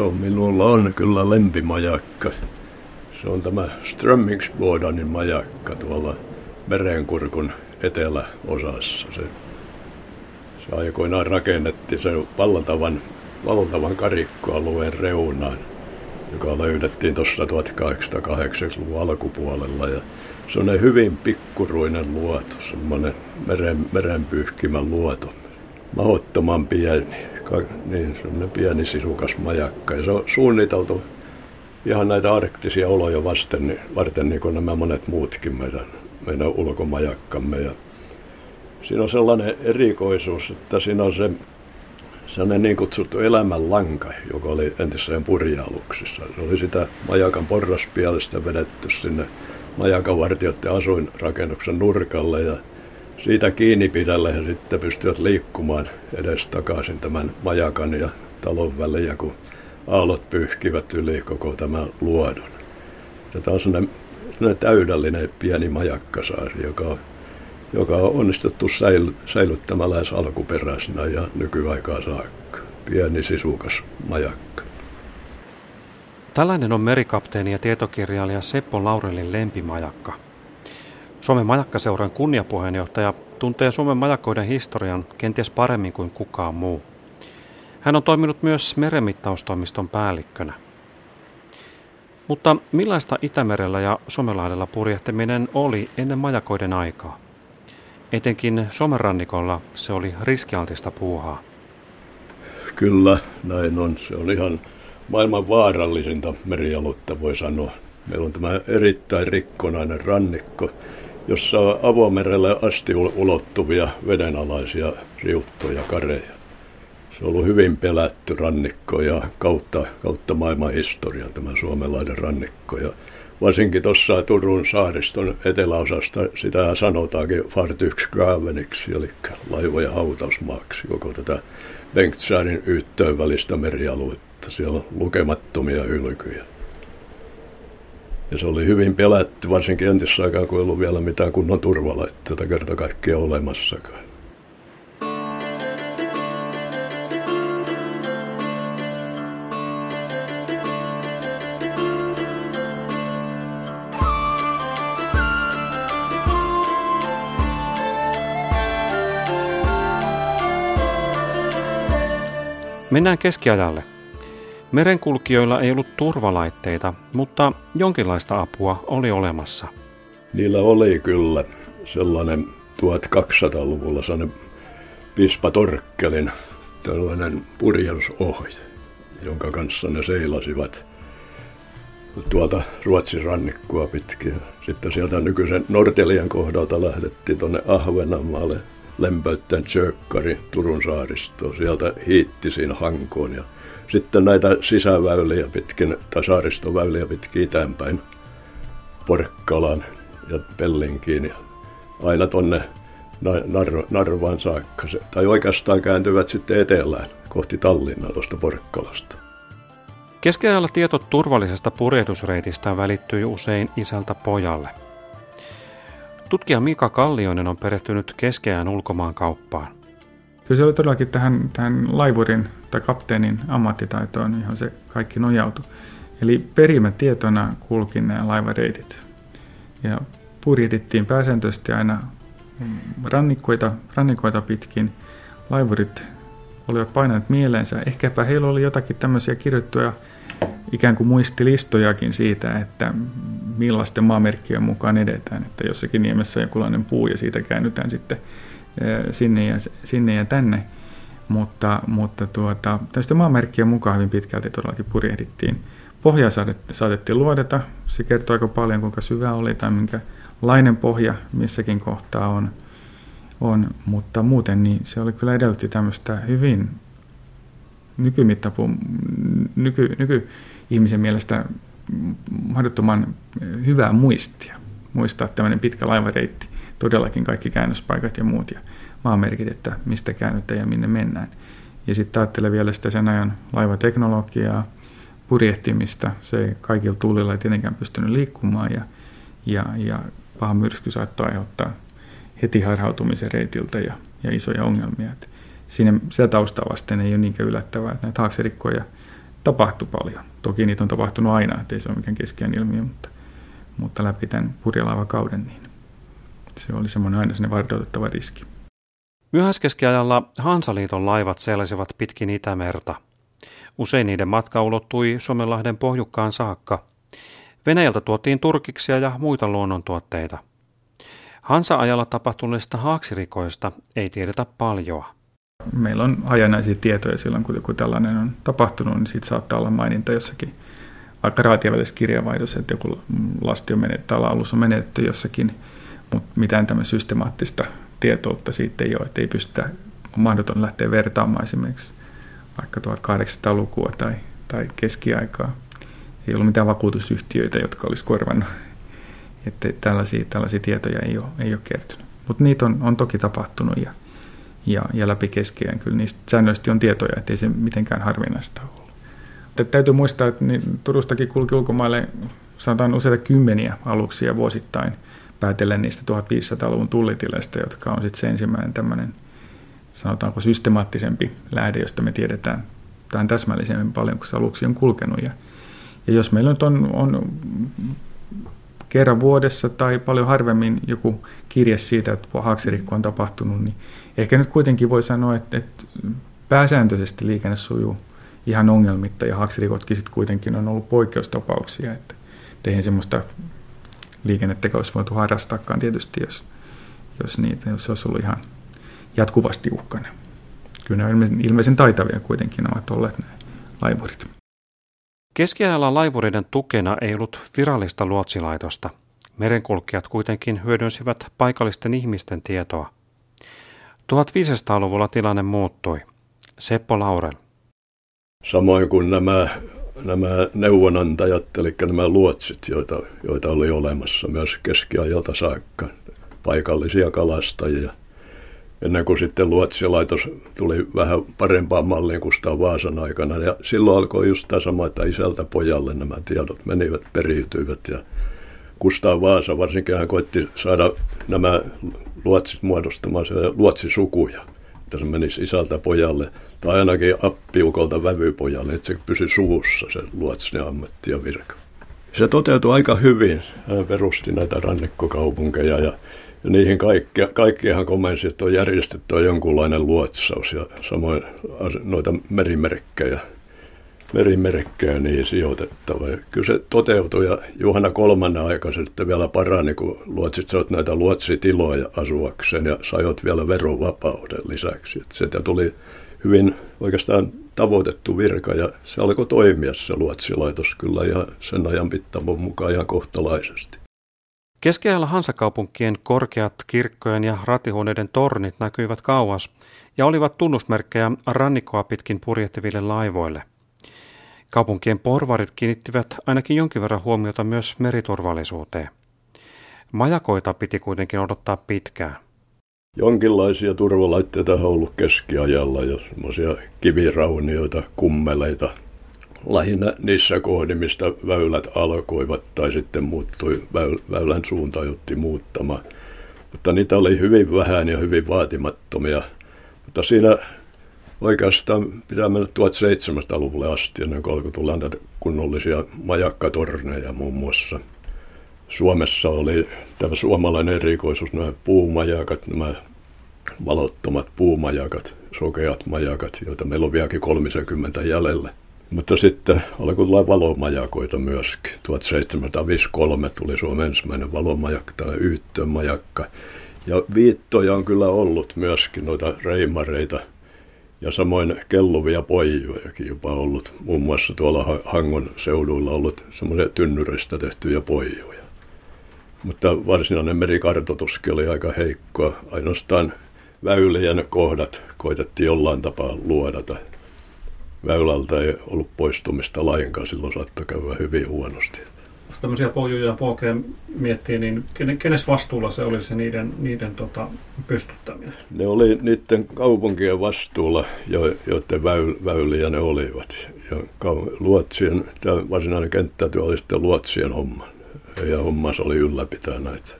Joo, minulla on kyllä lempimajakka. Se on tämä Strömingsbuodanin majakka tuolla Merenkurkun eteläosassa. Se aikoinaan rakennettiin sen valtavan karikkoalueen reunaan, joka löydettiin tuossa 1880-luvun alkupuolella. Ja se on hyvin pikkuruinen luoto, semmoinen merenpyyhkimä luoto. Mahdottoman pieni, niin semmoinen pieni sisukas majakka. Ja se on suunniteltu ihan näitä arktisia oloja varten, niin kuin nämä monet muutkin meidän ulkomajakkamme. Ja siinä on sellainen erikoisuus, että siinä on sellainen niin kutsuttu elämänlanka, joka oli entiseen purjealuksissa. Se oli sitä majakan porraspielestä vedetty sinne majakanvartijoiden asuinrakennuksen nurkalle, ja siitä kiinnipidälle he sitten pystyvät liikkumaan edestakaisin tämän majakan ja talon väliä, kun aallot pyyhkivät yli koko tämän luodon. Tämä on sellainen täydellinen pieni majakkasaari, joka on onnistuttu säilyttämään lähes alkuperäisenä ja nykyaikaa saakka. Pieni sisukas majakka. Tällainen on merikapteeni ja tietokirjailija Seppo Laurelin lempimajakka. Suomen majakkaseuran kunniapuheenjohtaja tuntee Suomen majakkoiden historian kenties paremmin kuin kukaan muu. Hän on toiminut myös merenmittaustoimiston päällikkönä. Mutta millaista Itämerellä ja Suomenlahdella purjehtiminen oli ennen majakoiden aikaa? Etenkin Suomen rannikolla se oli riskialtista puuhaa. Kyllä, näin on. Se on ihan maailman vaarallisinta merialutta, voi sanoa. Meillä on tämä erittäin rikkonainen rannikko, jossa on avomerelle asti ulottuvia vedenalaisia riuttoja, kareja. Se on ollut hyvin pelätty rannikko ja kautta maailman historian tämä Suomenlahden rannikko. Ja varsinkin tuossa Turun saariston eteläosasta sitä sanotaankin Fartix Gravenixi, eli laivojen hautausmaaksi, koko tätä Bengtsäärin Yttöön välistä merialuetta. Siellä on lukemattomia hylkyjä. Ja se oli hyvin pelätty, varsinkin entisaikaan, kun ei ollut vielä mitään kunnon turvalaitteita kerta kaikkea olemassakaan. Mennään keskiajalle. Merenkulkijoilla ei ollut turvalaitteita, mutta jonkinlaista apua oli olemassa. Niillä oli kyllä sellainen 1200-luvulla sellainen Pispatorkkelin tällainen purjehdusohje, jonka kanssa ne seilasivat tuolta Ruotsin rannikkoa pitkin. Sitten sieltä nykyisen Nortelian kohdalta lähdettiin tuonne Ahvenanmaalle. Lempöyttään Tjökkari Turun saaristoon, sieltä hiittisiin Hankoon ja sitten näitä sisäväyliä pitkin tai saaristoväyliä pitkin itäänpäin Porkkalaan ja Pellinkiin ja aina tuonne Narvaan saakka. Tai oikeastaan kääntyvät sitten etelään kohti Tallinnaa tuosta Porkkalasta. Keskiajalla tieto turvallisesta purjehdusreitistä välittyi usein isältä pojalle. Tutkija Mika Kallioinen on perehtynyt keskiajan ulkomaankauppaan. Kyllä se oli todellakin tähän laivurin tai kapteenin ammattitaitoon, johon se kaikki nojautui. Eli perimätietona kulki nämä laivareitit. Ja purjehdittiin pääsääntöisesti aina rannikoita pitkin. Laivurit olivat painaneet mieleensä. Ehkäpä heillä oli jotakin tämmöisiä kirjoittuja ikään kuin muistilistojakin siitä, että millaisten maamerkkien mukaan edetään, että jossakin niemessä on jokinlainen puu ja siitä käännytään sitten sinne ja tänne, mutta tämmöisten maamerkkien mukaan hyvin pitkälti todellakin purjehdittiin. Pohjaa saatettiin luodeta, se kertoo aika paljon kuinka syvä oli tai minkälainen pohja missäkin kohtaa on, mutta muuten niin se oli kyllä edellytti tämmöistä hyvin nykyihmisen mielestä mahdottoman hyvää muistia. Muistaa tämmöinen pitkä laivareitti, todellakin kaikki käännöspaikat ja muut ja maamerkit, että mistä käännytään ja minne mennään. Ja sitten ajattelee vielä sitä sen ajan laivateknologiaa, purjehtimista. Se ei kaikilla tuulilla ei tietenkään pystynyt liikkumaan ja paha myrsky saattoi aiheuttaa heti harhautumisen reitiltä ja isoja ongelmia. Siinä sitä taustaa vasten ei ole niinkään yllättävää, että näitä haakserikkoja tapahtui paljon. Toki niitä on tapahtunut aina, ettei se ole mikään keskeinen ilmiö, mutta läpi tämän purjelaivakauden niin se oli semmoinen aina sinne varteutettava riski. Myöhäiskeskiajalla Hansaliiton laivat selasivat pitkin Itämerta. Usein niiden matka ulottui Suomenlahden pohjukkaan saakka. Venäjältä tuotiin turkiksia ja muita luonnontuotteita. Hansa-ajalla tapahtuneista haaksirikoista ei tiedetä paljoa. Meillä on hajanaisia tietoja silloin, kun tällainen on tapahtunut, niin siitä saattaa olla maininta jossakin aika raatiavälisessä kirjavaihdossa, että joku lasti on menetetty, alus on menetetty jossakin, mutta mitään tämmöistä systemaattista tietoutta siitä ei ole, että ei pystytä, on mahdoton lähteä vertaamaan esimerkiksi vaikka 1800-lukua tai keskiaikaa. Ei ollut mitään vakuutusyhtiöitä, jotka olisi korvannut, että tällaisia tietoja ei ole kertynyt. Mutta niitä on toki tapahtunut ja läpi keskiään kyllä niistä säännöllisesti on tietoja, ettei se mitenkään harvinaista ollut. Mutta täytyy muistaa, että Turustakin kulki ulkomaille sanotaan useita kymmeniä aluksia vuosittain päätellen niistä 1500-luvun tullitileistä, jotka on sitten se ensimmäinen tämmöinen, sanotaanko systemaattisempi lähde, josta me tiedetään tämän täsmällisemmin paljon, kun se aluksi on kulkenut. Ja jos meillä nyt on kerran vuodessa tai paljon harvemmin joku kirje siitä, että haaksirikko on tapahtunut, niin ehkä nyt kuitenkin voi sanoa, että pääsääntöisesti liikenne sujuu ihan ongelmitta ja haaksirikotkin sitten kuitenkin on ollut poikkeustapauksia, että eihän semmoista liikennettä olisi voitu harrastaakaan tietysti, jos se olisi ollut ihan jatkuvasti uhkana. Kyllä nämä ilmeisen taitavia kuitenkin ovat olleet nämä laivurit. Keskiajalla laivuriden tukena ei ollut virallista luotsilaitosta. Merenkulkijat kuitenkin hyödynsivät paikallisten ihmisten tietoa. 1500-luvulla tilanne muuttui. Seppo Laurel. Samoin kuin nämä neuvonantajat, eli nämä luotsit, joita oli olemassa myös keskiajalta saakka, paikallisia kalastajia. Ennen kuin sitten luotsilaitos tuli vähän parempaan malliin kuin sitä Vaasan aikana. Ja silloin alkoi just tämä sama, että isältä pojalle nämä tiedot menivät, periytyivät. Ja Kustaa Vaasa varsinkin hän koitti saada nämä luotsit muodostamaan luotsisukuja. Että se menisi isältä pojalle tai ainakin appiukolta vävypojalle, että se pysyi suvussa se luotsin ammatti ja virka. Se toteutui aika hyvin. Hän perusti näitä rannikkokaupunkeja ja niihin kaikkihan komensi, että on järjestetty jonkunlainen luotsaus ja samoin noita merimerkkejä niin sijoitettava. Ja kyllä se toteutui ja Juhana kolmannen aika sitten vielä parani, kun luotsit saat näitä luotsitiloja asuakseen ja sajot vielä verovapauden lisäksi. Että sieltä tuli hyvin oikeastaan tavoitettu virka ja se alkoi toimia se luotsilaitos kyllä ja sen ajan mittavan mukaan ihan kohtalaisesti. Keskiajalla hansakaupunkien korkeat kirkkojen ja ratihuoneiden tornit näkyivät kauas ja olivat tunnusmerkkejä rannikkoa pitkin purjehtiville laivoille. Kaupunkien porvarit kiinnittivät ainakin jonkin verran huomiota myös meriturvallisuuteen. Majakoita piti kuitenkin odottaa pitkään. Jonkinlaisia turvalaitteita on ollut keskiajalla ja semmoisia kiviraunioita, kummeleita. Lähinnä niissä kohdin, mistä väylät alkoivat tai sitten muuttui, väylän suunta joutui muuttamaan. Mutta niitä oli hyvin vähän ja hyvin vaatimattomia. Mutta siinä oikeastaan pitää mennä 1700-luvulle asti, ennen kuin alkoi tulla näitä kunnollisia majakkatorneja muun muassa. Suomessa oli tämä suomalainen erikoisuus, nämä puumajakat, nämä valottomat puumajakat, sokeat majakat, joita meillä on vieläkin 30 jäljellä. Mutta sitten alkoi tulla valomajakoita myöskin. 1753 tuli Suomen ensimmäinen valomajakka, tämä Yyttönmajakka. Ja viittoja on kyllä ollut myöskin noita reimareita ja samoin kelluvia poijujakin jopa ollut. Muun muassa tuolla Hangon seuduilla ollut semmoisia tynnyristä tehtyjä poijuja. Mutta varsinainen merikartoituskin oli aika heikkoa. Ainoastaan väylien kohdat koitettiin jollain tapaa luodata. Väylältä ei ollut poistumista lainkaan, silloin saattoi käydä hyvin huonosti. Jos tämmöisiä pohjuja pookea miettii, niin kenes vastuulla se oli se niiden pystyttäminen? Ne oli niiden kaupunkien vastuulla, joiden väyliä ne olivat. Ja luotsien, tämä varsinainen kenttätyö oli sitten luotsien homma. Ja hommansa oli ylläpitää näitä.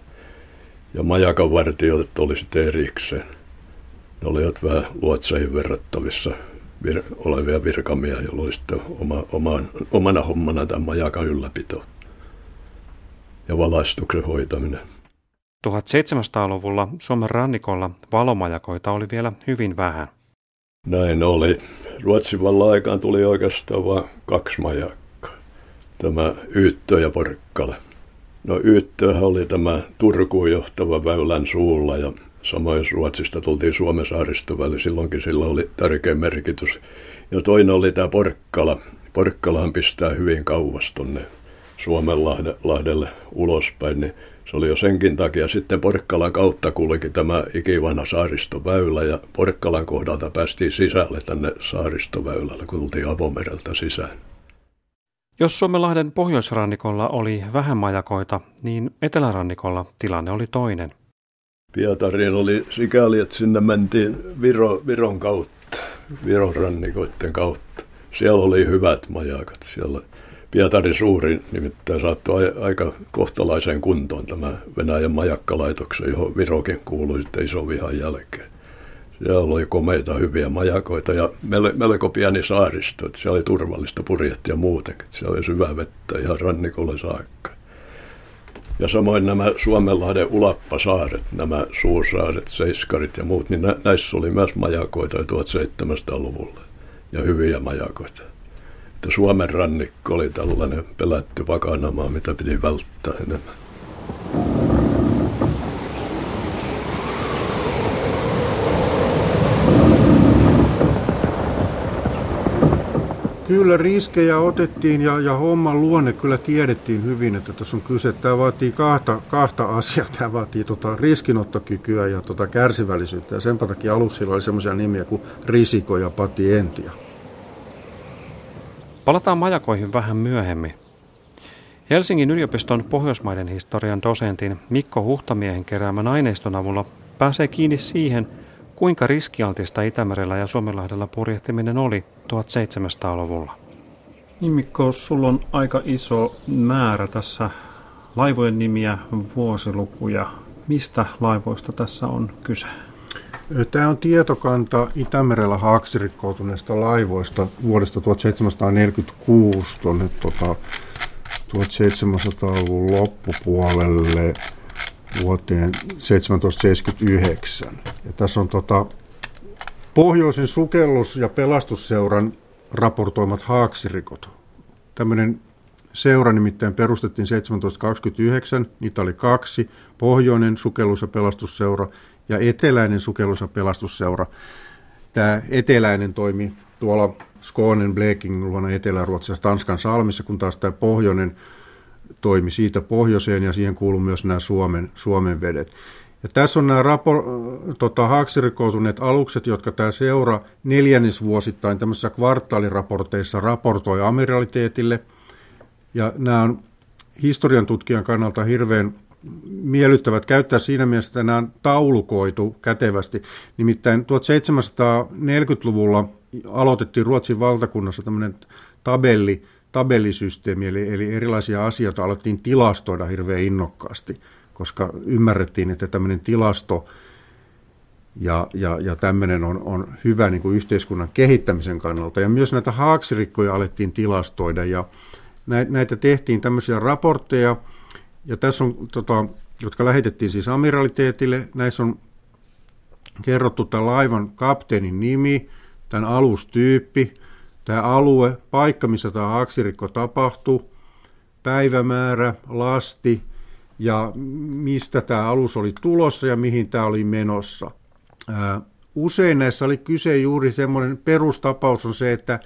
Ja majakan vartijoitet oli sitten erikseen. Ne olivat vähän luotseihin verrattavissa. olevia virkamia, joilla oli sitten omana hommana tämän majakan ylläpito ja valaistuksen hoitaminen. 1700-luvulla Suomen rannikolla valomajakoita oli vielä hyvin vähän. Näin oli. Ruotsin vallan aikaan tuli oikeastaan vain 2 majakkaa. Tämä Yyttö ja Porkkala. No Yyttöhän oli tämä Turkuun johtava väylän suulla ja samoin Ruotsista tultiin Suomen saaristoväli. Silloinkin sillä oli tärkeä merkitys. Ja toinen oli tämä Porkkala. Porkkalahan pistää hyvin kauas tuonne Suomenlahdelle ulospäin, niin se oli jo senkin takia. Sitten Porkkalan kautta kulki tämä ikivanha saaristoväylä ja Porkkalan kohdalta päästiin sisälle tänne saaristoväylälle, kun tultiin avomereltä sisään. Jos Suomenlahden pohjoisrannikolla oli vähän majakoita, niin etelärannikolla tilanne oli toinen. Pietariin oli sikäli, että sinne mentiin Viron kautta, Viron rannikoiden kautta. Siellä oli hyvät majakat siellä. Pietarin suuri nimittäin saattoi aika kohtalaiseen kuntoon tämä Venäjän majakkalaitoksen, johon Virokin kuului sitten isovihan jälkeen. Siellä oli komeita hyviä majakoita ja melko pieni saaristo, että siellä oli turvallista purjehtia muutenkin. Siellä oli syvää vettä ihan rannikolle saakka. Ja samoin nämä Suomenlahden ulappasaaret, nämä suursaaret, seiskarit ja muut, niin näissä oli myös majakoita 1700-luvulla ja hyviä majakoita. Että Suomen rannikko oli tällainen pelätty vakanamaa, mitä piti välttää enemmän. Kyllä riskejä otettiin ja homman luonne kyllä tiedettiin hyvin, että tässä on kyse. Tämä vaatii kahta asiaa. Tämä vaatii riskinottokykyä ja kärsivällisyyttä. Ja sen takia aluksilla oli sellaisia nimiä kuin Risiko ja Patientia. Palataan majakoihin vähän myöhemmin. Helsingin yliopiston Pohjoismaiden historian dosentin Mikko Huhtamiehen keräämän aineiston avulla pääsee kiinni siihen, kuinka riskialtista Itämerellä ja Suomenlahdella purjehtiminen oli 1700-luvulla. Niin Mikko, sulla on aika iso määrä tässä laivojen nimiä, vuosilukuja. Mistä laivoista tässä on kyse? Tämä on tietokanta Itämerellä haaksirikkoutuneista laivoista vuodesta 1746 tuonne 1700-luvun loppupuolelle vuoteen 1779. Ja tässä on Pohjoisen sukellus- ja pelastusseuran raportoimat haaksirikot. Tämmöinen seura nimittäin perustettiin 1729, niitä oli 2, Pohjoinen sukellus- ja pelastusseura ja Eteläinen sukellus- ja pelastusseura. Tämä Eteläinen toimi tuolla Skånen, Blekingin luona Etelä-Ruotsissa, Tanskan salmissa, kun taas tämä Pohjoinen toimi siitä pohjoiseen ja siihen kuului myös nämä Suomen vedet. Ja tässä on nämä haaksirikoutuneet alukset, jotka tämä seura neljännesvuosittain tämmöisissä kvartaaliraporteissa raportoi amiraliteetille. Ja nämä on historian tutkijan kannalta hirveän miellyttävät käyttää siinä mielessä, että nämä on taulukoitu kätevästi. Nimittäin 1740-luvulla aloitettiin Ruotsin valtakunnassa tämmöinen tabellisysteemi, eli erilaisia asioita alettiin tilastoida hirveän innokkaasti, koska ymmärrettiin, että tämmöinen tilasto ja tämmöinen on hyvä niin kuin yhteiskunnan kehittämisen kannalta. Ja myös näitä haaksirikkoja alettiin tilastoida ja näitä tehtiin tämmöisiä raportteja, ja tässä on, jotka lähetettiin siis amiraliteetille. Näissä on kerrottu tämän laivan kapteenin nimi, tämän alustyyppi, tämä alue, paikka, missä tämä haaksirikko tapahtui, päivämäärä, lasti ja mistä tämä alus oli tulossa ja mihin tämä oli menossa. Usein näissä oli kyse juuri semmoinen perustapaus on se, että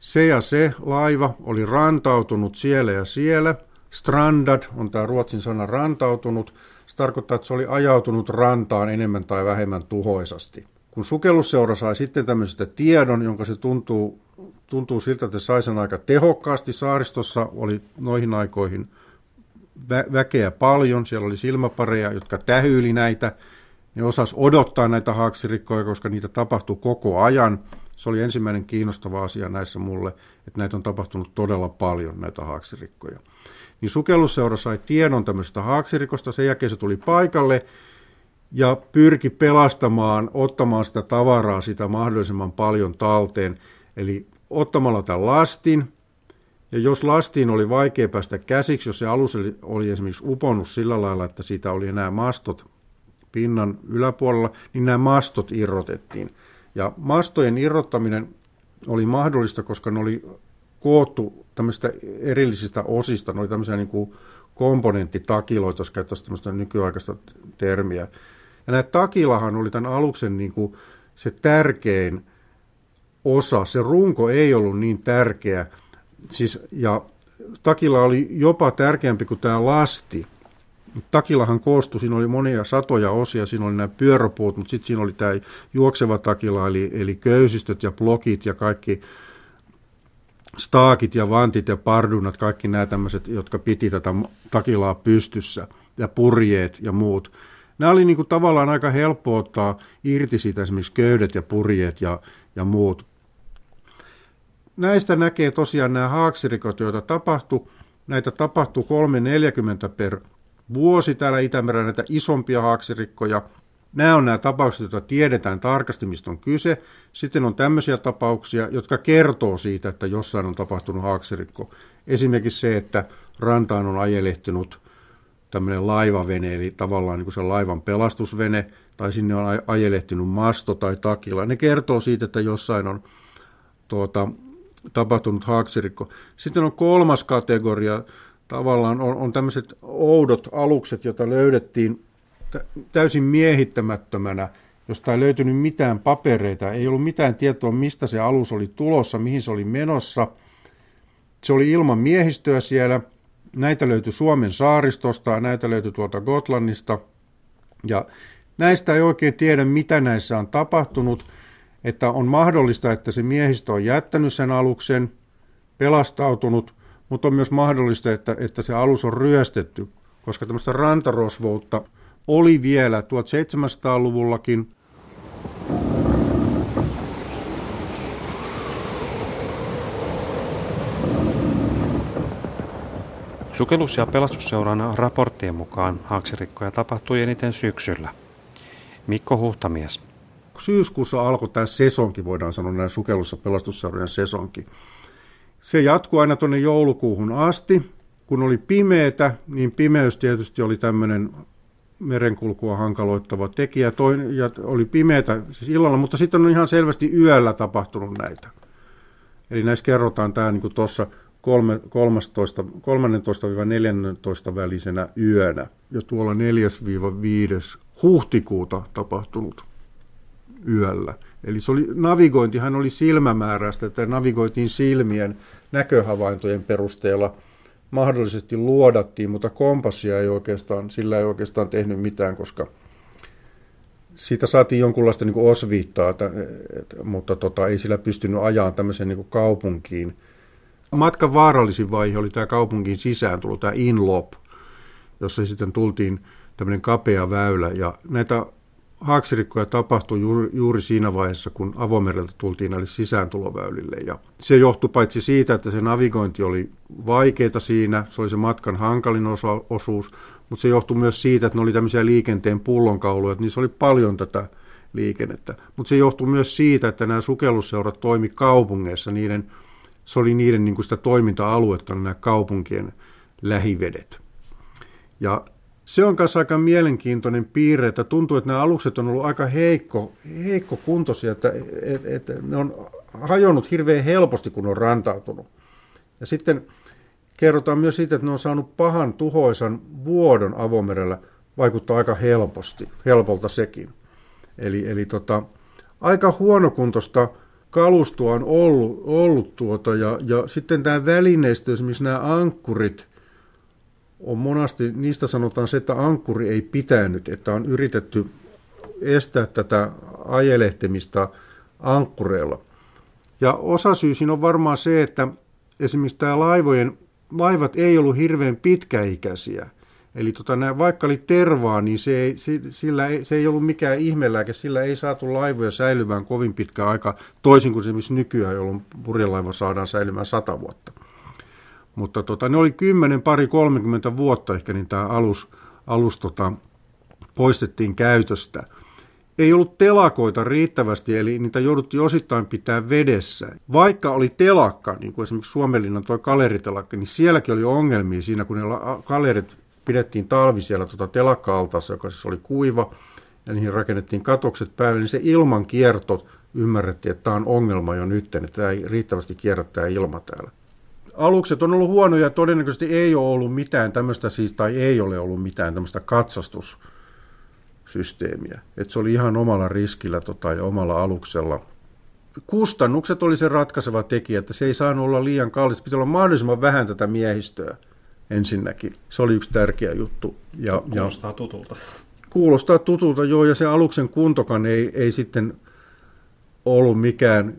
se ja se laiva oli rantautunut siellä ja siellä. Strandad on tämä ruotsin sana rantautunut. Se tarkoittaa, että se oli ajautunut rantaan enemmän tai vähemmän tuhoisasti. Kun sukellusseura sai sitten tämmöisestä tiedon, jonka se tuntuu siltä, että se sai sen aika tehokkaasti. Saaristossa oli noihin aikoihin väkeä paljon. Siellä oli silmäpareja, jotka tähyili näitä. Ne osas odottaa näitä haaksirikkoja, koska niitä tapahtui koko ajan. Se oli ensimmäinen kiinnostava asia näissä mulle, että näitä on tapahtunut todella paljon, näitä haaksirikkoja. Niin sukellusseura sai tiedon tämmöisestä haaksirikosta, sen jälkeen se tuli paikalle ja pyrki pelastamaan, ottamaan sitä tavaraa sitä mahdollisimman paljon talteen. Eli ottamalla tämän lastin, ja jos lastiin oli vaikea päästä käsiksi, jos se alus oli esimerkiksi uponnut sillä lailla, että siitä oli nämä mastot pinnan yläpuolella, niin nämä mastot irrotettiin. Ja mastojen irrottaminen oli mahdollista, koska ne oli koottu tämmöisistä erillisistä osista, ne oli tämmöisiä niin kuin komponenttitakiloita, jos käyttäisiin tämmöistä nykyaikaista termiä. Ja nämä takilahan oli tämän aluksen niin kuin se tärkein osa, se runko ei ollut niin tärkeä, siis, ja takila oli jopa tärkeämpi kuin tämä lasti. Takilahan koostui, siinä oli monia satoja osia, siinä oli nämä pyöräpuut, mutta sitten siinä oli tämä juokseva takila, eli köysistöt ja blokit ja kaikki staakit ja vantit ja pardunat, kaikki nämä tämmöiset, jotka piti tätä takilaa pystyssä, ja purjeet ja muut. Nämä oli niin kuin tavallaan aika helppo ottaa irti siitä, esimerkiksi köydet ja purjeet ja muut. Näistä näkee tosiaan nämä haaksirikot, joita tapahtui. Näitä tapahtui 3-40 per vuosi täällä Itämerellä, näitä isompia haaksirikkoja. Nämä on nämä tapaukset, joita tiedetään tarkasti, mistä on kyse. Sitten on tämmöisiä tapauksia, jotka kertoo siitä, että jossain on tapahtunut haaksirikko. Esimerkiksi se, että rantaan on ajelehtinut tämmöinen laivavene, eli tavallaan niin kuin se laivan pelastusvene, tai sinne on ajelehtinut masto tai takila. Ne kertoo siitä, että jossain on tapahtunut haaksirikko. Sitten on kolmas kategoria, tavallaan on tämmöiset oudot alukset, joita löydettiin täysin miehittämättömänä, josta ei löytynyt mitään papereita, ei ollut mitään tietoa, mistä se alus oli tulossa, mihin se oli menossa. Se oli ilman miehistöä siellä. Näitä löytyi Suomen saaristosta, näitä löytyi tuolta Gotlannista, ja näistä ei oikein tiedä, mitä näissä on tapahtunut, että on mahdollista, että se miehistö on jättänyt sen aluksen, pelastautunut, mutta on myös mahdollista, että se alus on ryöstetty, koska tämmöistä rantarosvoutta oli vielä 1700-luvullakin. Sukellus- ja pelastusseuran raporttien mukaan haaksirikkoja tapahtui eniten syksyllä. Mikko Huhtamies. Syyskuussa alkoi tämä sesonki, voidaan sanoa, nämä sukellus- ja pelastusseurojen sesonki. Se jatkui aina tuonne joulukuuhun asti. Kun oli pimeätä, niin pimeys tietysti oli tämmöinen merenkulkua hankaloittava tekijä. Ja oli pimeätä siis illalla, mutta sitten on ihan selvästi yöllä tapahtunut näitä. Eli näissä kerrotaan tämä niin kuin tuossa 13-14 välisenä yönä ja tuolla 4-5 huhtikuuta tapahtunut yöllä. Eli se oli, navigointihan oli silmämääräistä, että navigoitiin silmien näköhavaintojen perusteella. Mahdollisesti luodattiin, mutta kompassia ei oikeastaan tehnyt mitään, koska siitä saatiin jonkunlaista niin kuin osviittaa, mutta ei sillä pystynyt ajaa tämmöiseen niin kuin kaupunkiin. Matkan vaarallisin vaihe oli tämä kaupungin sisään tullut, tämä inlop, jossa sitten tultiin tämmöinen kapea väylä. Ja näitä haaksirikkoja tapahtui juuri siinä vaiheessa, kun avomereltä tultiin näille sisääntuloväylille. Ja se johtui paitsi siitä, että se navigointi oli vaikeaa siinä, se oli se matkan hankalin osuus, mutta se johtui myös siitä, että ne oli tämmöisiä liikenteen pullonkauluja, että niissä oli paljon tätä liikennettä. Mutta se johtui myös siitä, että nämä sukellusseurat toimi kaupungeissa, se oli niiden niin kuin sitä toiminta-aluetta, nämä kaupunkien lähivedet. Ja se on myös aika mielenkiintoinen piirre, että tuntuu, että nämä alukset on ollut aika heikkokuntoisia, että ne on hajonnut hirveän helposti, kun on rantautunut. Ja sitten kerrotaan myös siitä, että ne on saanut pahan tuhoisan vuodon avomerellä, vaikuttaa aika helpolta sekin. Eli aika huonokuntoista kalustoa on ollut ja sitten tämä välineistö, esimerkiksi nämä ankkurit, on monasti, niistä sanotaan se, että ankkuri ei pitänyt, että on yritetty estää tätä ajelehtimistä ankkureilla. Ja osasyy siinä on varmaan se, että esimerkiksi tämä laivat ei ollut hirveän pitkäikäisiä. Eli vaikka oli tervaa, niin se ei ollut mikään ihmelääke, sillä ei saatu laivoja säilymään kovin pitkään aikaa, toisin kuin esimerkiksi nykyään, jolloin purjelaiva saadaan säilymään 100 vuotta. Mutta ne oli 10, pari, 30 vuotta ehkä, niin tämä alus poistettiin käytöstä. Ei ollut telakoita riittävästi, eli niitä jouduttiin osittain pitää vedessä. Vaikka oli telakka, niin kuin esimerkiksi Suomenlinnan tuo galeritelakka, niin sielläkin oli ongelmia siinä, kun ne galerit pidettiin talvi siellä telakka-altaassa, joka siis oli kuiva, ja niihin rakennettiin katokset päälle, niin se ilmankierto ymmärrettiin, että tämä on ongelma jo nyt, että tämä ei riittävästi kierrä tämä ilma täällä. Alukset on ollut huonoja, todennäköisesti ei ole ollut mitään tämmöistä, ei ole ollut mitään tämmöistä katsastussysteemiä. Et se oli ihan omalla riskillä ja omalla aluksella. Kustannukset oli se ratkaiseva tekijä, että se ei saanut olla liian kallis. Piti olla mahdollisimman vähän tätä miehistöä ensinnäkin. Se oli yksi tärkeä juttu. Ja, kuulostaa tutulta. Kuulostaa tutulta, joo, ja se aluksen kuntokan ei sitten ollut mikään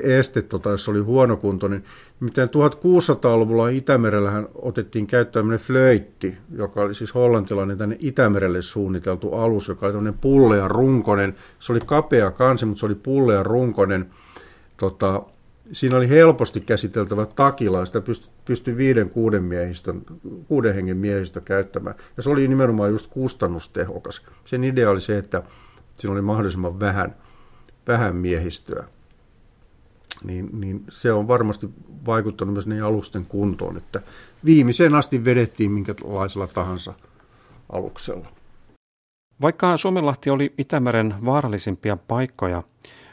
este, jos se oli huonokuntoinen. Mitään 1600-luvulla Itämerellähän otettiin käyttöön tämmöinen flöitti, joka oli siis hollantilainen tänne Itämerelle suunniteltu alus, joka oli tämmöinen pullea runkonen. Se oli kapea kansi, mutta se oli pullea runkonen. Siinä oli helposti käsiteltävä takila, sitä pystyi 5-6 hengen miehistö käyttämään. Ja se oli nimenomaan just kustannustehokas. Sen idea oli se, että siinä oli mahdollisimman vähän miehistöä. Niin se on varmasti vaikuttanut myös niiden alusten kuntoon, että viimeiseen asti vedettiin minkälaisella tahansa aluksella. Vaikka Suomenlahti oli Itämeren vaarallisimpia paikkoja,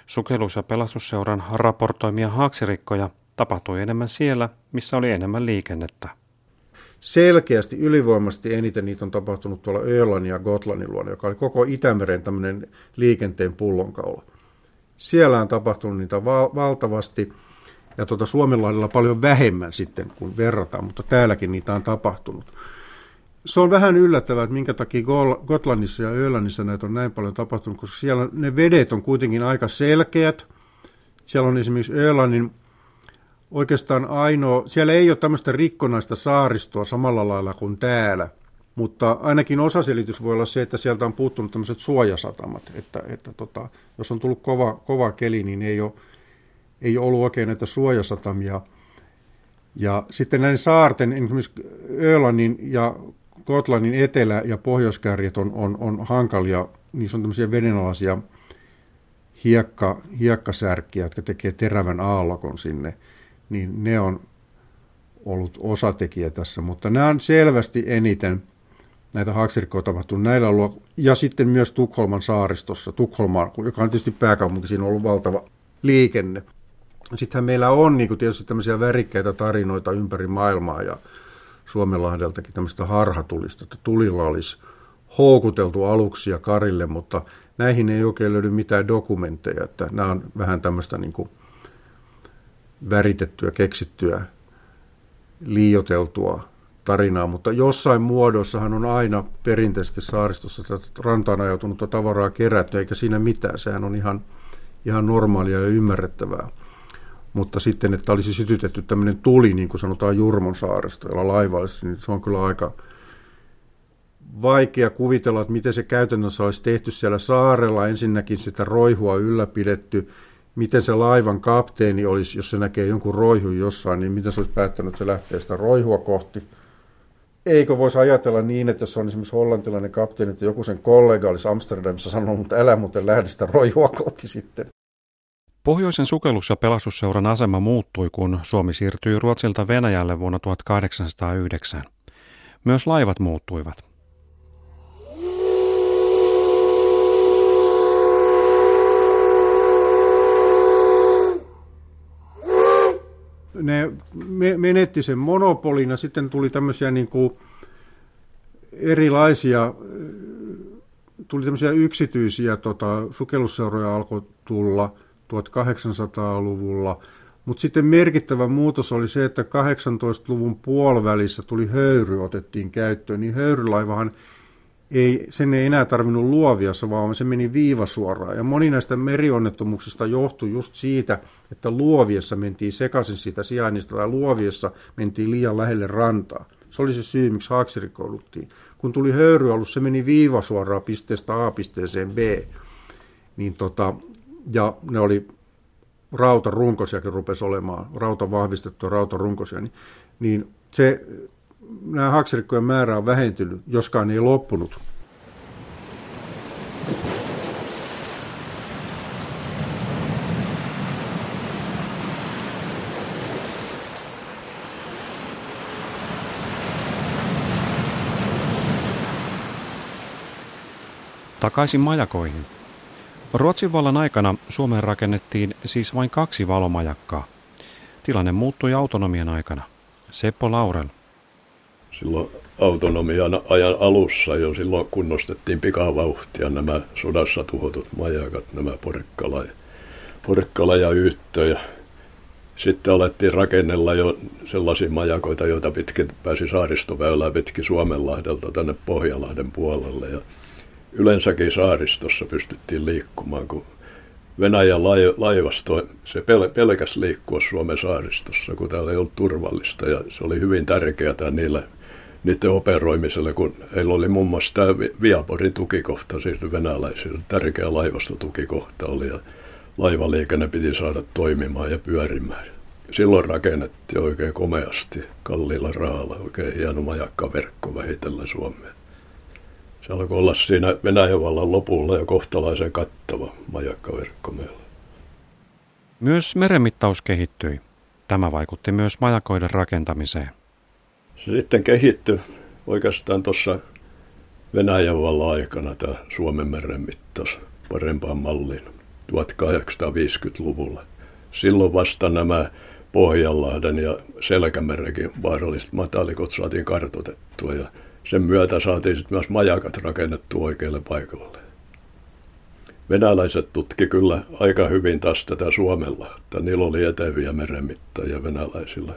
sukellus- ja pelastusseuran raportoimia haaksirikkoja tapahtui enemmän siellä, missä oli enemmän liikennettä. Selkeästi ylivoimasti eniten niitä on tapahtunut tuolla Ölannin ja Gotlannin luona, joka oli koko Itämeren tämmöinen liikenteen pullonkaula. Siellä on tapahtunut niitä valtavasti ja Suomenlahdella paljon vähemmän sitten kun verrataan, mutta täälläkin niitä on tapahtunut. Se on vähän yllättävää, että minkä takia Gotlannissa ja Ölannissa näitä on näin paljon tapahtunut, koska siellä ne vedet on kuitenkin aika selkeät. Siellä on esimerkiksi Ölannin oikeastaan ainoa, siellä ei ole tämmöistä rikkonaista saaristoa samalla lailla kuin täällä, mutta ainakin osaselitys voi olla se, että sieltä on puuttunut tämmöiset suojasatamat, että jos on tullut kova keli, niin ei ole ollut oikein näitä suojasatamia. Ja sitten näiden saarten, esimerkiksi Ölannin ja Gotlannin etelä- ja pohjoiskärjet on hankalia, niissä on tämmöisiä vedenalaisia hiekkasärkkiä, jotka tekee terävän aallakon sinne, niin ne on ollut osatekijä tässä, mutta nämä on selvästi eniten näitä haaksirikkoja tapahtunut näillä alueilla, ja sitten myös Tukholman saaristossa, Tukholmaan, joka on tietysti pääkaupunki, siinä on ollut valtava liikenne. Sittenhän meillä on niin tietysti tämmöisiä värikkäitä tarinoita ympäri maailmaa ja Suomenlahdeltakin tämmöistä harhatulista, että tulilla olisi houkuteltu aluksia karille, mutta näihin ei oikein löydy mitään dokumentteja, että nämä on vähän tämmöistä niin kuin väritettyä, keksittyä, liioiteltua tarinaa, mutta jossain muodossahan on aina perinteisesti saaristossa rantaan ajautunutta tavaraa kerätty, eikä siinä mitään, sehän on ihan normaalia ja ymmärrettävää. Mutta sitten, että olisi sytytetty tämmöinen tuli, niin kuin sanotaan Jurmon saaristoilla laivallisesti, niin se on kyllä aika vaikea kuvitella, että miten se käytännössä olisi tehty siellä saarella. Ensinnäkin sitä roihua ylläpidetty, miten se laivan kapteeni olisi, jos se näkee jonkun roihun jossain, niin miten se olisi päättänyt, että se lähtee sitä roihua kohti. Eikö voisi ajatella niin, että jos on esimerkiksi hollantilainen kapteeni, että joku sen kollega olisi Amsterdamissa sanonut, mutta älä muuten lähde sitä roihua kohti sitten. Pohjoisen sukellus- ja pelastusseuran asema muuttui, kun Suomi siirtyi Ruotsilta Venäjälle vuonna 1809. Myös laivat muuttuivat. Ne menetti sen monopolin ja sitten tuli tämmöisiä niin kuin erilaisia, tuli tämmöisiä yksityisiä sukellusseuroja alkoi tulla 1800-luvulla, mutta sitten merkittävä muutos oli se, että 1800-luvun puolivälissä tuli höyry, otettiin käyttöön, niin höyrylaivahan ei enää tarvinnut luoviassa, vaan se meni viivasuoraan. Ja moni näistä merionnettomuuksista johtui just siitä, että luoviassa mentiin sekaisin siitä sijainnista tai luoviassa mentiin liian lähelle rantaa. Se oli se syy, miksi haaksirikkouduttiin. Kun tuli höyryalus, se meni viivasuoraan pisteestä A pisteeseen B. Ja ne oli rautarunkoisiakin rupesi olemaan, rautavahvistettua rautarunkoisia, nämä haaksirikkojen määrä on vähentynyt, joskaan ei loppunut. Takaisin majakoihin. Ruotsin vallan aikana Suomeen rakennettiin siis vain 2 valomajakkaa. Tilanne muuttui autonomian aikana. Seppo Laurel. Silloin autonomian ajan alussa jo silloin kunnostettiin pikavauhtia nämä sodassa tuhotut majakat, nämä Porkkala ja Yhtö. Ja sitten alettiin rakennella jo sellaisia majakoita, joita pitkin pääsi saaristoväylää pitkin Suomenlahdelta tänne Pohjanlahden puolelle. Ja yleensäkin saaristossa pystyttiin liikkumaan, kun Venäjän laivasto se pelkäs liikkua Suomen saaristossa, kun täällä ei ollut turvallista. Ja se oli hyvin tärkeää niiden operoimiselle, kun heillä oli muun muassa tämä Viaporin tukikohta, siis venäläisillä tärkeä laivastotukikohta oli. Ja laivaliikenne piti saada toimimaan ja pyörimään. Silloin rakennettiin oikein komeasti, kalliilla rahalla, oikein hieno majakkaverkko vähitellen Suomeen. Se alkoi olla siinä Venäjän vallan lopulla jo kohtalaisen kattava majakkaverkko meillä. Myös merenmittaus kehittyi. Tämä vaikutti myös majakoiden rakentamiseen. Se sitten kehittyi oikeastaan tuossa Venäjän vallan aikana tämä Suomen merenmittaus parempaan malliin. 1850-luvulla. Silloin vasta nämä Pohjanlahden ja Selkämerenkin vaaralliset matalikot saatiin kartoitettua ja sen myötä saatiin sitten myös majakat rakennettua oikealle paikalle. Venäläiset tutki kyllä aika hyvin taas tätä Suomenlahta. Niillä oli eteviä merenmittajia venäläisillä.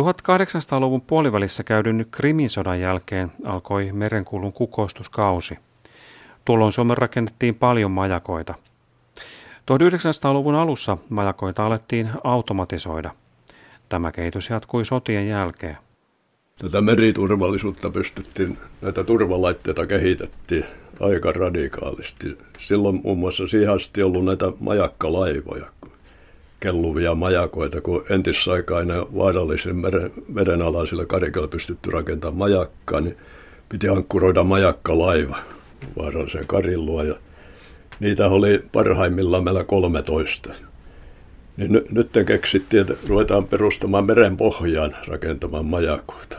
1800-luvun puolivälissä käydyn Krimin sodan jälkeen alkoi merenkulun kukoistuskausi. Tuolloin Suomeen rakennettiin paljon majakoita. 1900-luvun alussa majakoita alettiin automatisoida. Tämä kehitys jatkui sotien jälkeen. Tätä meriturvallisuutta pystyttiin, näitä turvalaitteita kehitettiin aika radikaalisti. Silloin muun muassa siihen asti ollut näitä majakkalaivoja, kelluvia majakoita, kun entisaikaan aina vaarallisille merenalaisille karikoille pystytty rakentamaan majakkaa, niin piti ankkuroida majakkalaiva vaarallisen karin luo, ja niitä oli parhaimmillaan meillä 13. Niin nyt keksittiin, että ruvetaan perustamaan meren pohjaan rakentamaan majakoita.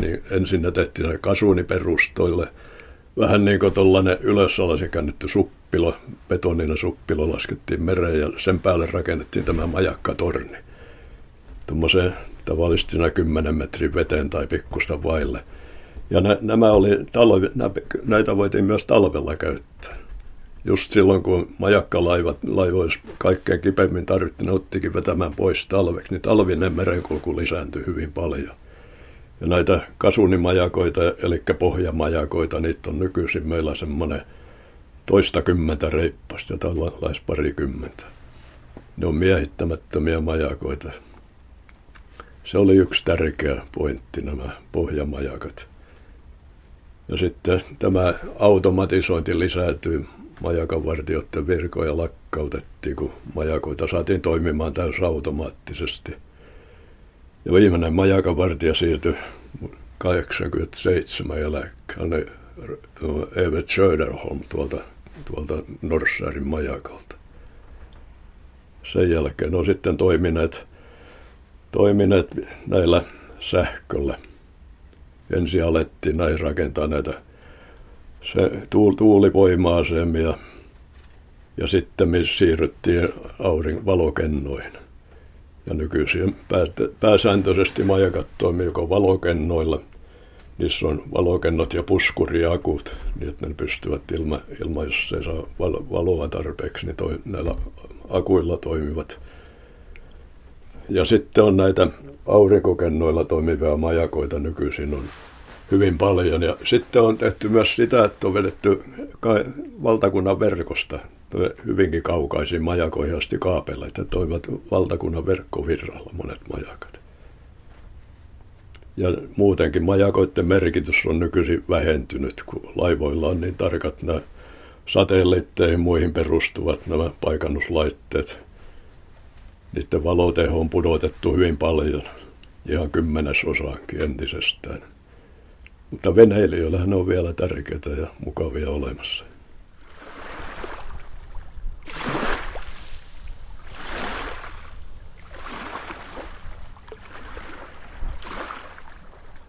Niin ensin ne tehtiin ne kasuuniperustoille. Vähän niin kuin tuollainen ylösalaisin käännetty suppilo, betoninen suppilo laskettiin mereen ja sen päälle rakennettiin tämä majakkatorni. Tuommoisen tavallisesti 10 metrin veteen tai pikkusta vaille. Ja näitä voitiin myös talvella käyttää. Just silloin, kun majakkalaivoissa kaikkein kipeimmin tarvittiin, ne ottikin vetämään pois talveksi, niin talvinen merenkulku lisääntyi hyvin paljon. Ja näitä kasunimajakoita, eli pohjamajakoita, niitä on nykyisin meillä semmoinen 20 reippasta, tällais 20. Ne on miehittämättömiä majakoita. Se oli yksi tärkeä pointti, nämä pohjamajakat. Ja sitten tämä automatisointi lisääntyi. Majakanvartijoiden virkoja lakkautettiin, kun majakoita saatiin toimimaan täysin automaattisesti. Ja viimeinen majakanvartija siirtyi 87 eläkkeen Evert Söderholm tuolta Norssäärin majakalta. Sen jälkeen on sitten toimineet näillä sähköllä. Ensin alettiin näin rakentaa näitä tuulivoima-asemia ja sitten me siirryttiin valokennoihin. Ja nykyisin pääsääntöisesti majakat toimii joko valokennoilla. Niissä on valokennot ja puskuriakut, niin että ne pystyvät ilman jos se saa valoa tarpeeksi, niin näillä akuilla toimivat. Ja sitten on näitä aurinkokennoilla toimivia majakoita nykyisin on hyvin paljon. Ja sitten on tehty myös sitä, että on vedetty valtakunnan verkosta hyvinkin kaukaisiin majakoihin asti kaapeleita. Toimivat valtakunnan verkkovirralla monet majakat. Ja muutenkin majakoiden merkitys on nykyisin vähentynyt, kun laivoilla on niin tarkat nämä satelliitteihin muihin perustuvat nämä paikannuslaitteet. Niiden valoteho on pudotettu hyvin paljon, ihan 10% entisestään. Mutta veneilijöillähän on vielä tärkeitä ja mukavia olemassa.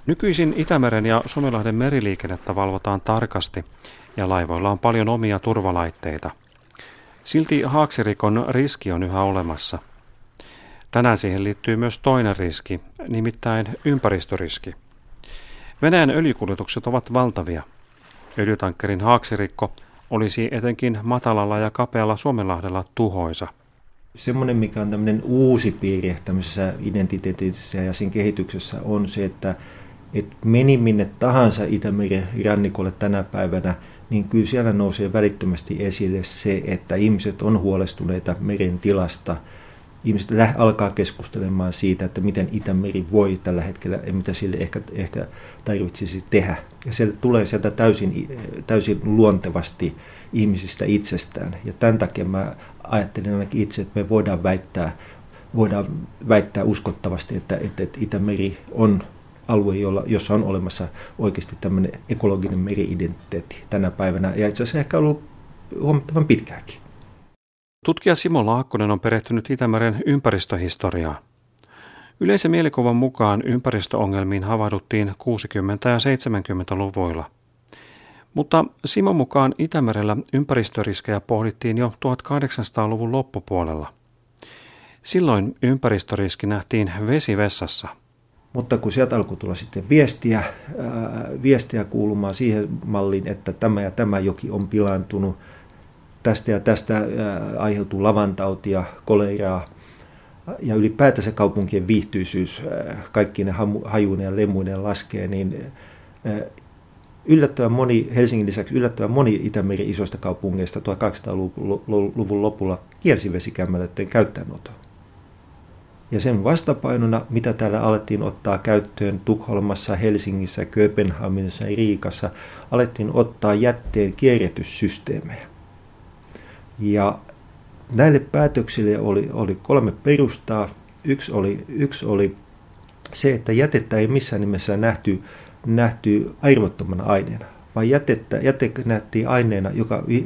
Nykyisin Itämeren ja Suomenlahden meriliikennettä valvotaan tarkasti ja laivoilla on paljon omia turvalaitteita. Silti haaksirikon riski on yhä olemassa. Tänään siihen liittyy myös toinen riski, nimittäin ympäristöriski. Venäjän öljykuljetukset ovat valtavia. Öljytankkerin haaksirikko olisi etenkin matalalla ja kapealla Suomenlahdella tuhoisa. Semmoinen, mikä on tämmöinen uusi piirre tämmöisessä identiteetissä ja sen kehityksessä on se, että meni minne tahansa Itämeren rannikolle tänä päivänä, niin kyllä siellä nousee välittömästi esille se, että ihmiset on huolestuneita meren tilasta. Ihmiset alkaa keskustelemaan siitä, että miten Itämeri voi tällä hetkellä ja mitä sille ehkä tarvitsisi tehdä. Ja se tulee sieltä täysin luontevasti ihmisistä itsestään. Ja tämän takia mä ajattelin ainakin itse, että me voidaan väittää uskottavasti, että Itämeri on alue, jossa on olemassa oikeasti tämmöinen ekologinen meri-identiteetti tänä päivänä. Ja itse asiassa ehkä ollut huomattavan pitkäänkin. Tutkija Simo Laakkonen on perehtynyt Itämeren ympäristöhistoriaan. Yleisen mielikuvan mukaan ympäristöongelmiin havahduttiin 60- ja 70-luvuilla. Mutta Simon mukaan Itämerellä ympäristöriskejä pohdittiin jo 1800-luvun loppupuolella. Silloin ympäristöriski nähtiin vesivessassa. Mutta kun sieltä alkoi tulla sitten viestiä kuulumaan siihen malliin, että tämä ja tämä joki on pilaantunut, tästä ja tästä aiheutuu lavantautia, koleraa ja ylipäätänsä kaupunkien viihtyisyys, kaikki ne hajuinen ja lemuinen laskee, niin Helsingin lisäksi yllättävän moni Itämeren isoista kaupungeista 1800-luvun lopulla kiersi vesikäymälöiden käyttöönoton. Ja sen vastapainona, mitä täällä alettiin ottaa käyttöön Tukholmassa, Helsingissä, Kööpenhaminassa ja Riikassa, alettiin ottaa jätteen kierrätyssysteemejä. Ja näille päätöksille oli kolme perustaa. Yksi oli se, että jätettä ei missään nimessä nähty arvottomana aineena, vaan jäte nähtiin aineena,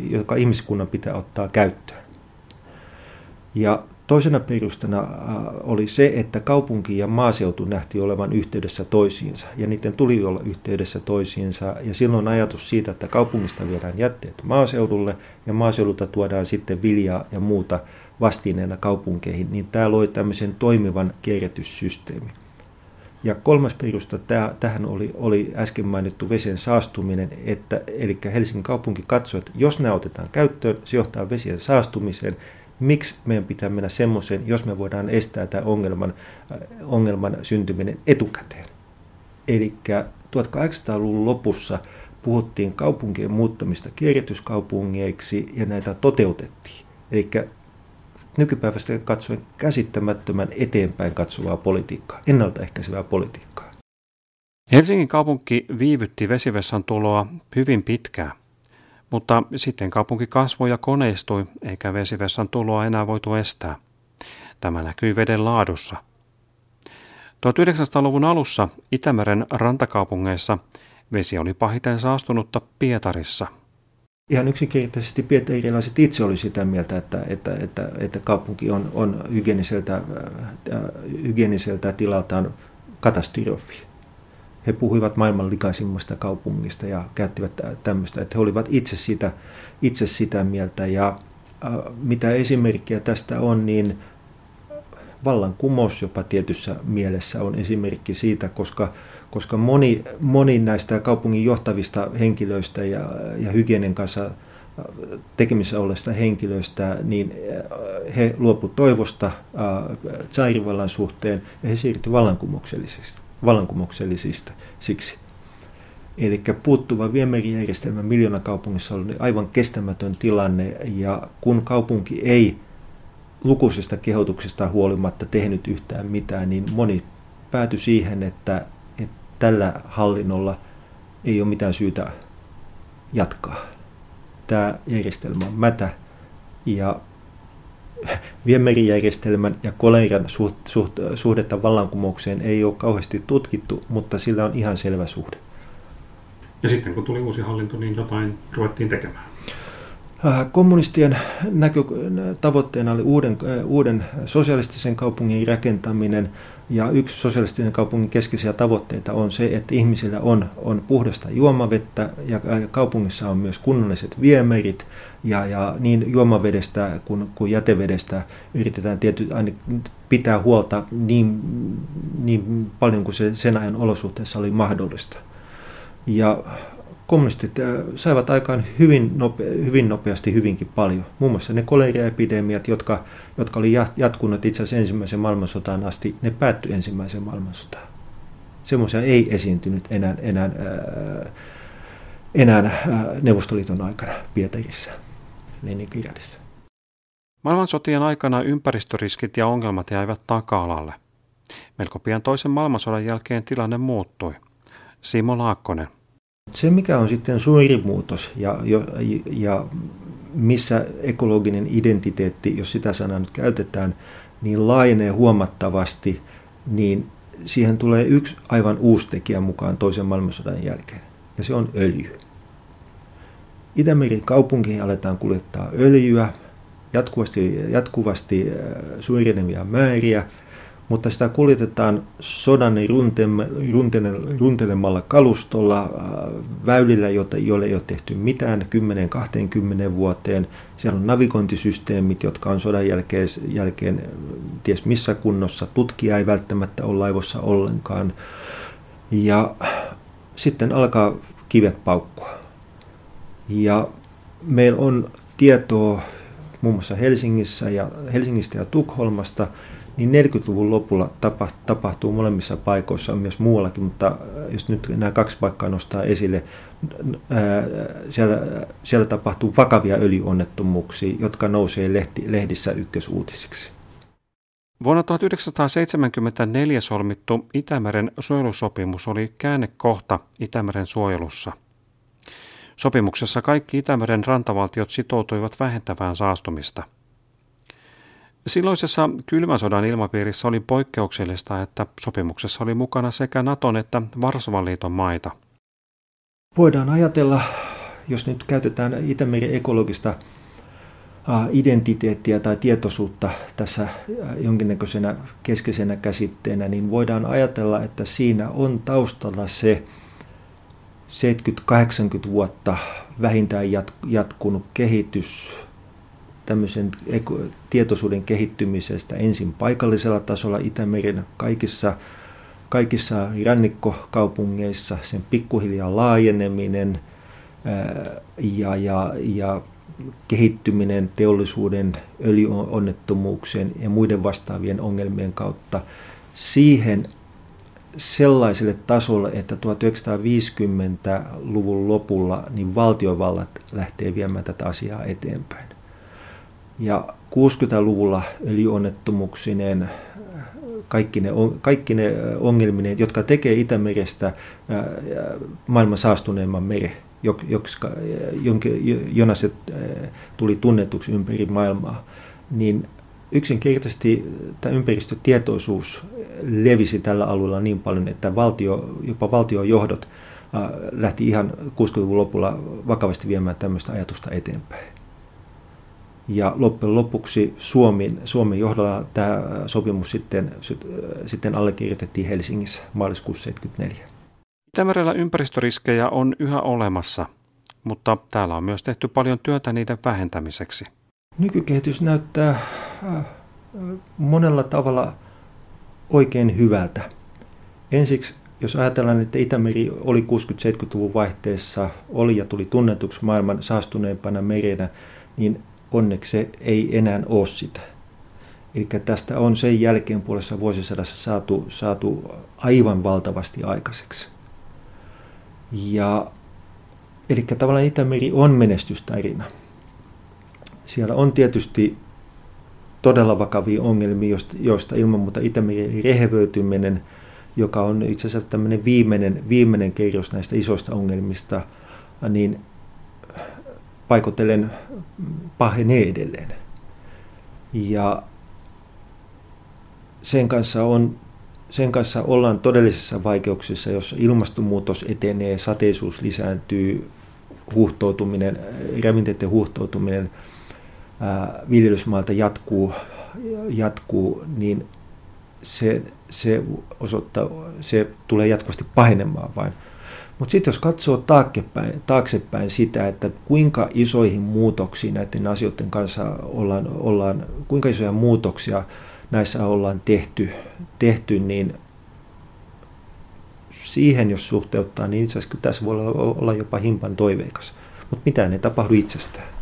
joka ihmiskunnan pitää ottaa käyttöön. Ja toisena perustana oli se, että kaupunki ja maaseutu nähtiin olevan yhteydessä toisiinsa, ja niiden tuli olla yhteydessä toisiinsa, ja silloin ajatus siitä, että kaupungista viedään jätteet maaseudulle, ja maaseudulta tuodaan sitten viljaa ja muuta vastineena kaupunkeihin, niin tämä loi tämmöisen toimivan kierrätyssysteemi. Ja kolmas perusta tähän oli äsken mainittu vesen saastuminen, eli Helsingin kaupunki katsoi, että jos nämä otetaan käyttöön, se johtaa vesien saastumiseen. Miksi meidän pitää mennä semmoiseen, jos me voidaan estää tämän ongelman syntyminen etukäteen? Eli 1800-luvun lopussa puhuttiin kaupunkien muuttamista kierrätyskaupungeiksi ja näitä toteutettiin. Eli nykypäivästä katsoen käsittämättömän eteenpäin katsovaa politiikkaa, ennaltaehkäisevää politiikkaa. Helsingin kaupunki viivytti vesivessan tuloa hyvin pitkään. Mutta sitten kaupunki kasvoi ja koneistui, eikä vesivessan tuloa enää voitu estää. Tämä näkyy veden laadussa. 1900-luvun alussa Itämeren rantakaupungeissa vesi oli pahiten saastunutta Pietarissa. Ihan yksinkertaisesti pietarilaiset itse oli sitä mieltä, että kaupunki on hygieniseltä tilaltaan katastrofi. He puhuivat maailman likaisimmasta kaupungista ja käyttivät tämmöistä, että he olivat itse sitä mieltä. Ja mitä esimerkkejä tästä on, niin vallankumous jopa tietyssä mielessä on esimerkki siitä, koska moni näistä kaupungin johtavista henkilöistä ja hygienen kanssa tekemissä olleista henkilöistä, niin he luopuivat toivosta tsaarinvallan suhteen ja he siirtyivät vallankumouksellisista siksi. Eli puuttuva viemärijärjestelmä miljoonakaupungissa oli aivan kestämätön tilanne, ja kun kaupunki ei lukuisista kehotuksista huolimatta tehnyt yhtään mitään, niin moni päätyi siihen, että tällä hallinnolla ei ole mitään syytä jatkaa. Tämä järjestelmä on mätä, ja viemärijärjestelmän ja koleran suhdetta vallankumoukseen ei ole kauheasti tutkittu, mutta sillä on ihan selvä suhde. Ja sitten kun tuli uusi hallinto, niin jotain ruvettiin tekemään? Kommunistien tavoitteena oli uuden sosialistisen kaupungin rakentaminen, ja yksi sosialistisen kaupungin keskeisiä tavoitteita on se, että ihmisillä on puhdasta juomavettä, ja kaupungissa on myös kunnalliset viemärit, ja niin juomavedestä kuin jätevedestä yritetään pitää huolta niin paljon kuin se sen ajan olosuhteessa oli mahdollista. Ja kommunistit saivat aikaan hyvin nopeasti hyvinkin paljon. Muun muassa ne koleriaepidemiat, jotka oli jatkunut itse asiassa ensimmäisen maailmansotaan asti, ne päättyi ensimmäiseen maailmansotaan. Semmoisia ei esiintynyt enää Neuvostoliiton aikana Pietarissa, Leningradissa. Maailmansotien aikana ympäristöriskit ja ongelmat jäivät taka-alalle. Melko pian toisen maailmansodan jälkeen tilanne muuttui. Simo Laakkonen. Se, mikä on sitten suuri muutos ja missä ekologinen identiteetti, jos sitä sanaa nyt käytetään, niin laajenee huomattavasti, niin siihen tulee yksi aivan uusi tekijä mukaan toisen maailmansodan jälkeen, ja se on öljy. Itämeren kaupunkiin aletaan kuljettaa öljyä, jatkuvasti suurenevia määriä, mutta sitä kuljetetaan sodan runtelemalla kalustolla, väylillä, joille ei ole tehty mitään 10-20 vuoteen. Siellä on navigointisysteemit, jotka on sodan jälkeen ties missä kunnossa. Tutkija ei välttämättä ole laivossa ollenkaan. Ja sitten alkaa kivet paukkua. Ja meillä on tietoa muun muassa Helsingistä ja Tukholmasta, niin 40-luvun lopulla tapahtuu molemmissa paikoissa, myös muuallakin, mutta jos nyt nämä kaksi paikkaa nostaa esille, siellä tapahtuu vakavia öljyonnettomuuksia, jotka nousee lehdissä ykkösuutisiksi. Vuonna 1974 solmittu Itämeren suojelusopimus oli käännekohta Itämeren suojelussa. Sopimuksessa kaikki Itämeren rantavaltiot sitoutuivat vähentämään saastumista. Silloisessa kylmän sodan ilmapiirissä oli poikkeuksellista, että sopimuksessa oli mukana sekä Naton että Varsovan liiton maita. Voidaan ajatella, jos nyt käytetään Itämeren ekologista identiteettiä tai tietoisuutta tässä jonkinnäköisenä keskeisenä käsitteenä, niin voidaan ajatella, että siinä on taustalla se 70-80 vuotta vähintään jatkunut kehitys, tämmöisen tietoisuuden kehittymisestä ensin paikallisella tasolla Itämeren kaikissa rannikkokaupungeissa, sen pikkuhiljaa laajeneminen ja kehittyminen teollisuuden, öljyonnettomuuksien ja muiden vastaavien ongelmien kautta siihen sellaiselle tasolle, että 1950-luvun lopulla niin valtiovallat lähtee viemään tätä asiaa eteenpäin. Ja 60-luvulla öljyonnettomuuksineen, kaikki ne ongelmineen, jotka tekee Itämerestä maailman saastuneimman meren, jona se tuli tunnetuksi ympäri maailmaa, niin yksinkertaisesti tämä ympäristötietoisuus levisi tällä alueella niin paljon, että jopa valtiojohdot lähti ihan 60-luvun lopulla vakavasti viemään tämmöistä ajatusta eteenpäin. Ja loppujen lopuksi Suomen johdolla tämä sopimus sitten allekirjoitettiin Helsingissä maaliskuussa 1974. Itämerellä ympäristöriskejä on yhä olemassa, mutta täällä on myös tehty paljon työtä niiden vähentämiseksi. Nykykehitys näyttää monella tavalla oikein hyvältä. Ensiksi, jos ajatellaan, että Itämeri oli 60-70-luvun vaihteessa, oli ja tuli tunnetuksi maailman saastuneimpana merenä, niin onneksi se ei enää ole sitä. Eli tästä on sen jälkeen puolessa vuosisadassa saatu aivan valtavasti aikaiseksi. Eli tavallaan Itämeri on menestystarina. Siellä on tietysti todella vakavia ongelmia, joista ilman muuta Itämeren rehevöityminen, joka on itse asiassa tämmöinen viimeinen kerros näistä isoista ongelmista, niin paikotellen pahenee edelleen. Ja sen kanssa ollaan todellisissa vaikeuksissa, jos ilmastonmuutos etenee, sateisuus lisääntyy, huuhtoutuminen, ravinteiden huuhtoutuminen viljelysmaalta jatkuu, niin se tulee jatkuvasti pahenemaan vain. Mutta sitten jos katsoo taaksepäin sitä, että kuinka isoihin muutoksiin näiden asioiden kanssa ollaan kuinka isoja muutoksia näissä ollaan tehty, niin siihen jos suhteuttaa, niin itse asiassa tässä voi olla jopa himpan toiveikas. Mutta mitään ei tapahdu itsestään.